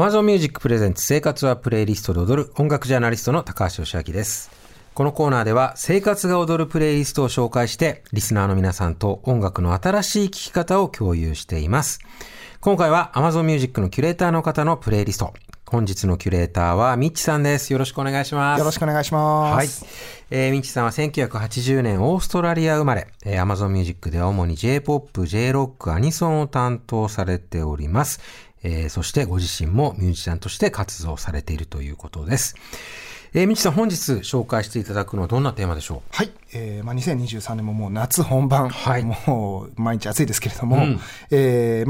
Amazon Music プレゼンツ生活はプレイリストで踊る音楽ジャーナリストの高橋義明です。このコーナーでは生活が踊るプレイリストを紹介してリスナーの皆さんと音楽の新しい聴き方を共有しています。今回は Amazon Music のキュレーターの方のプレイリスト。本日のキュレーターはみっちさんです。よろしくお願いします。よろしくお願いします。はい。みっちさんは1980年オーストラリア生まれ。Amazon Music では主に J-POP、J-ROCK、アニソンを担当されております。そしてご自身もミュージシャンとして活動されているということです。みちさん、本日紹介していただくのはどんなテーマでしょう？はい、2023年ももう夏本番、はい、もう毎日暑いですけれども、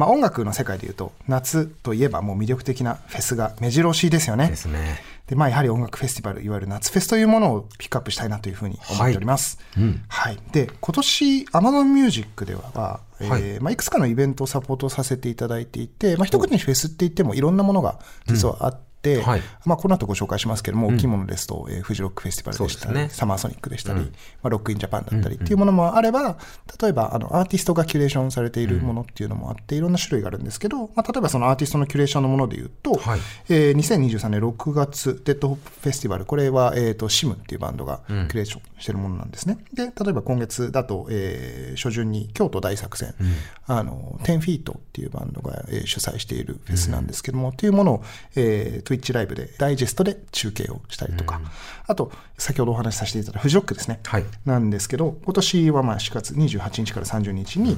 音楽の世界でいうと夏といえばもう魅力的なフェスが目白押しですよね。ですね。で、やはり音楽フェスティバル、いわゆる夏フェスというものをピックアップしたいなというふうに思っております。はい。で、今年 Amazon Music では、いくつかのイベントをサポートさせていただいていて、一口にフェスって言ってもいろんなものが実はあって、この後ご紹介しますけども、大きいものですと、フジロックフェスティバルでしたり、サマーソニックでしたり、ロックインジャパンだったりっていうものもあれば、例えばアーティストがキュレーションされているものっていうのもあって、いろんな種類があるんですけど、例えばそのアーティストのキュレーションのものでいうと、2023年6月デッドホップフェスティバル、これはSIMっていうバンドがキュレーションしてるものなんですね。で、例えば今月だと初旬に京都大作戦、10 Feetっていうバンドが主催しているフェスなんですけども、っていうものをTwitch ライブでダイジェストで中継をしたりとか、あと先ほどお話しさせていただいたフジロックですね、なんですけど、今年は4月28日から30日に、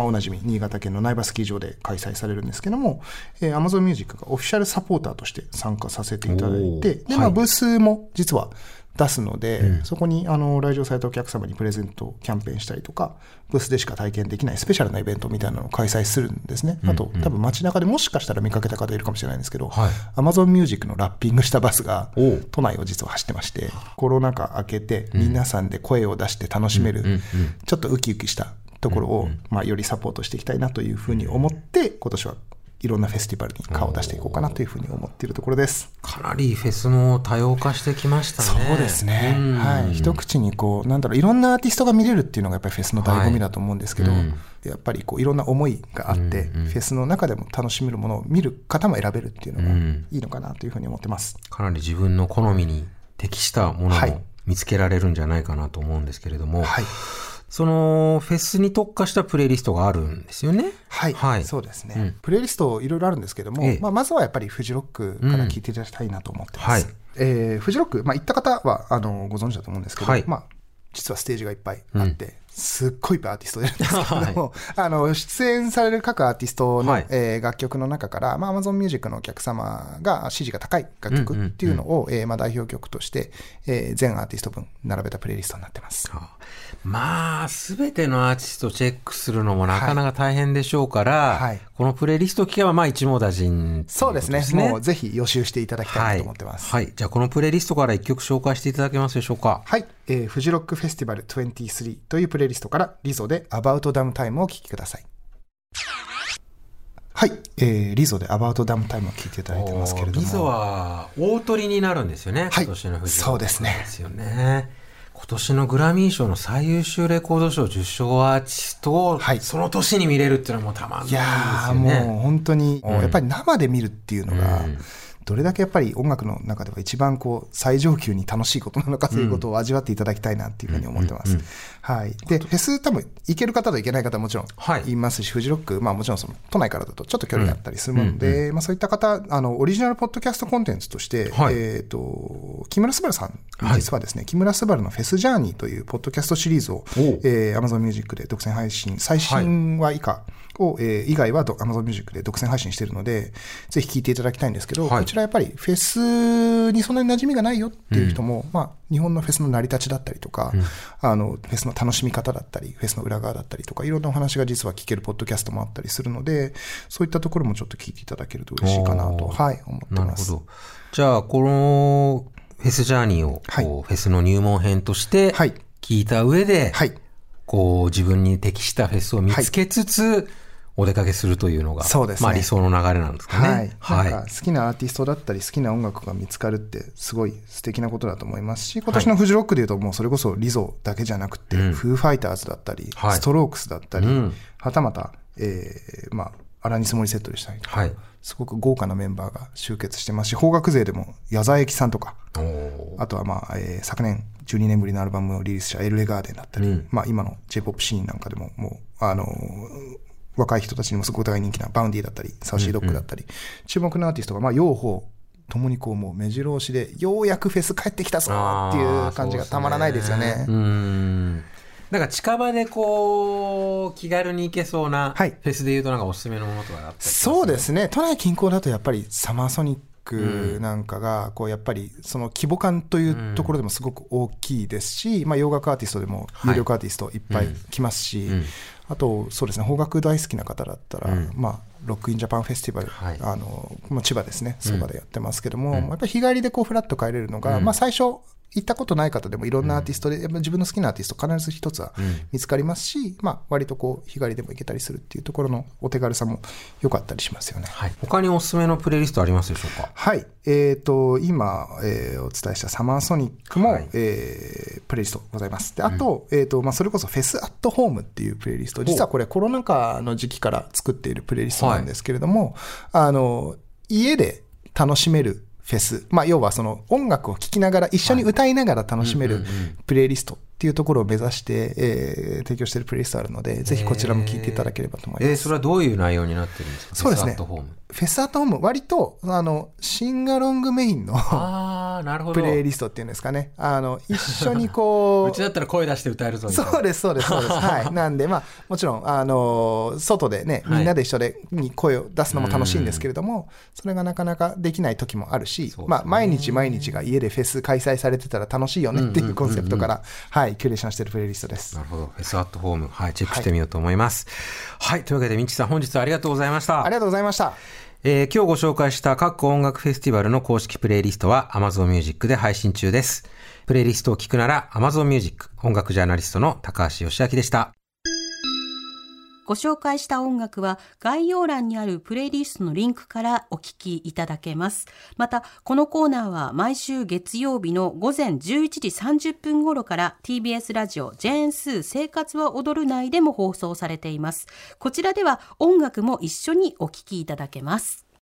おなじみ新潟県の苗場スキー場で開催されるんですけども、Amazon Music がオフィシャルサポーターとして参加させていただいて、で、ブースも実は出すので、そこに来場されたお客様にプレゼントキャンペーンしたりとか、ブースでしか体験できないスペシャルなイベントみたいなのを開催するんですね。あと、多分街中でもしかしたら見かけた方いるかもしれないんですけど、Amazon Music のラッピングしたバスが都内を実は走ってまして、コロナ禍明けて皆さんで声を出して楽しめる、ちょっとウキウキしたところを、よりサポートしていきたいなというふうに思って、今年はいろんなフェスティバルに顔を出していこうかなというふうに思っているところです。かなりフェスも多様化してきましたね。そうですね、一口にいろんなアーティストが見れるっていうのがやっぱりフェスの醍醐味だと思うんですけど、やっぱりいろんな思いがあって、フェスの中でも楽しめるものを見る方も選べるっていうのがいいのかなというふうに思ってます。かなり自分の好みに適したものを見つけられるんじゃないかなと思うんですけれども、そのフェスに特化したプレイリストがあるんですよね。そうですね、プレイリストいろいろあるんですけども、まずはやっぱりフジロックから聞いていただきたいなと思ってます。フジロック、行った方はご存知だと思うんですけど、実はステージがいっぱいあって、すっごいいっぱいアーティスト出るんですけども、出演される各アーティストの、楽曲の中から、Amazon Music のお客様が支持が高い楽曲っていうのを、代表曲として、全アーティスト分並べたプレイリストになってます。すべてのアーティストをチェックするのもなかなか大変でしょうから、このプレイリストを聞けば一網打尽、そうですね。もうぜひ予習していただきたいなと思ってます。じゃあこのプレイリストから一曲紹介していただけますでしょうか。フジロックフェスティバル23というプレイリストからリゾで About Damn Time を聴きください。リゾで About Damn Time を聴いていただいてますけれども、リゾは大取りになるんですよね、今年のフジロック。そうですね。今年のグラミー賞の最優秀レコード賞受賞アーティストをその年に見れるっていうのはもうたまんないですよね。もう本当に、やっぱり生で見るっていうのが、どれだけやっぱり音楽の中では一番最上級に楽しいことなのかということを味わっていただきたいなっていうふうに思ってます。で、フェス多分行ける方と行けない方もちろんいますし、フジロック、もちろんその都内からだとちょっと距離があったりするので、そういった方、オリジナルポッドキャストコンテンツとして、木村昴さん、実はですね、木村昴のフェスジャーニーというポッドキャストシリーズを、Amazon Music で独占配信、最新は以下、以外はAmazon Music で独占配信しているので、ぜひ聞いていただきたいんですけど、こちらやっぱりフェスにそんなに馴染みがないよっていう人も、日本のフェスの成り立ちだったりとか、フェスの楽しみ方だったり、フェスの裏側だったりとか、いろんなお話が実は聞けるポッドキャストもあったりするので、そういったところもちょっと聞いていただけると嬉しいかなと、思ってます。なるほど。じゃあこのフェスジャーニーを、フェスの入門編として聞いた上で、自分に適したフェスを見つけつつ、お出かけするというのが、理想の流れなんですかね。なんか好きなアーティストだったり好きな音楽が見つかるってすごい素敵なことだと思いますし、今年のフジロックでいうともうそれこそリゾだけじゃなくて、フーファイターズだったり、ストロークスだったり、はたまた、アラニスモリセットでしたりとか、はい、すごく豪華なメンバーが集結してますし、邦楽勢でも矢沢永吉さんとか、あとは、まあ昨年12年ぶりのアルバムをリリースしたエルレガーデンだったり、うん、まあ、今の J-POP シーンなんかでも、もう若い人たちにもすごく大人気なバウンディだったりサウシードッグだったり、うんうん、注目のアーティストが、まあ、両方ともにこうもう目白押しで、ようやくフェス帰ってきたぞっていう感じがたまらないですよね。なんか近場でこう気軽に行けそうなフェスでいうと、なんかおすすめのものとかあったり、ね、はい、そうですね、都内近郊だとやっぱりサマーソニックなんかがこうやっぱりその規模感というところでもすごく大きいですし、まあ、洋楽アーティストでも有力アーティストいっぱい来ますし、はい、うん、あとそうですね、邦楽大好きな方だったら、うん、まあロックインジャパンフェスティバル、はい、千葉ですね、そばでやってますけども、うん、やっぱり日帰りでこうフラッと帰れるのが、うん、まあ、最初行ったことない方でもいろんなアーティストで、うん、やっぱ自分の好きなアーティスト必ず一つは見つかりますし、うん、まあ、割とこう日帰りでも行けたりするっていうところのお手軽さも良かったりしますよね、はい、他におすすめのプレイリストありますでしょうか。はい、今、お伝えしたサマーソニックも、はい、プレイリストございます。で、あと、うん、まあ、それこそフェスアットホームっていうプレイリスト、実はこれコロナ禍の時期から作っているプレイリストなんですけれども、はい、家で楽しめるフェス、まあ、要はその音楽を聴きながら一緒に歌いながら楽しめるプレイリストっていうところを目指して、提供しているプレイリストあるので、ぜひこちらも聴いていただければと思います。それはどういう内容になってるんですか。そうですね、フェスアットホーム、フェスアットホーム、割とシンガロングメインのプレイリストっていうんですかね、一緒にこううちだったら声出して歌えるぞみたいな。そうですそうですそうです、はい、なんで、まあ、もちろん外でね、みんなで一緒でに声を出すのも楽しいんですけれども、はい、それがなかなかできない時もあるし、まあ、毎日が家でフェス開催されてたら楽しいよねっていうコンセプトから、はい、キュレーションしているプレイリストです。なるほど、フェスアットホーム、はい、チェックしてみようと思います。はい、はい、というわけでミッチさん、本日はありがとうございました。ありがとうございました。今日ご紹介した各音楽フェスティバルの公式プレイリストは Amazon Music で配信中です。プレイリストを聞くなら Amazon Music、 音楽ジャーナリストの高橋義明でした。ご紹介した音楽は概要欄にあるプレイリストのリンクからお聞きいただけます。またこのコーナーは毎週月曜日の午前11時30分頃から TBS ラジオジェーンスー生活は踊る内でも放送されています。こちらでは音楽も一緒にお聞きいただけます。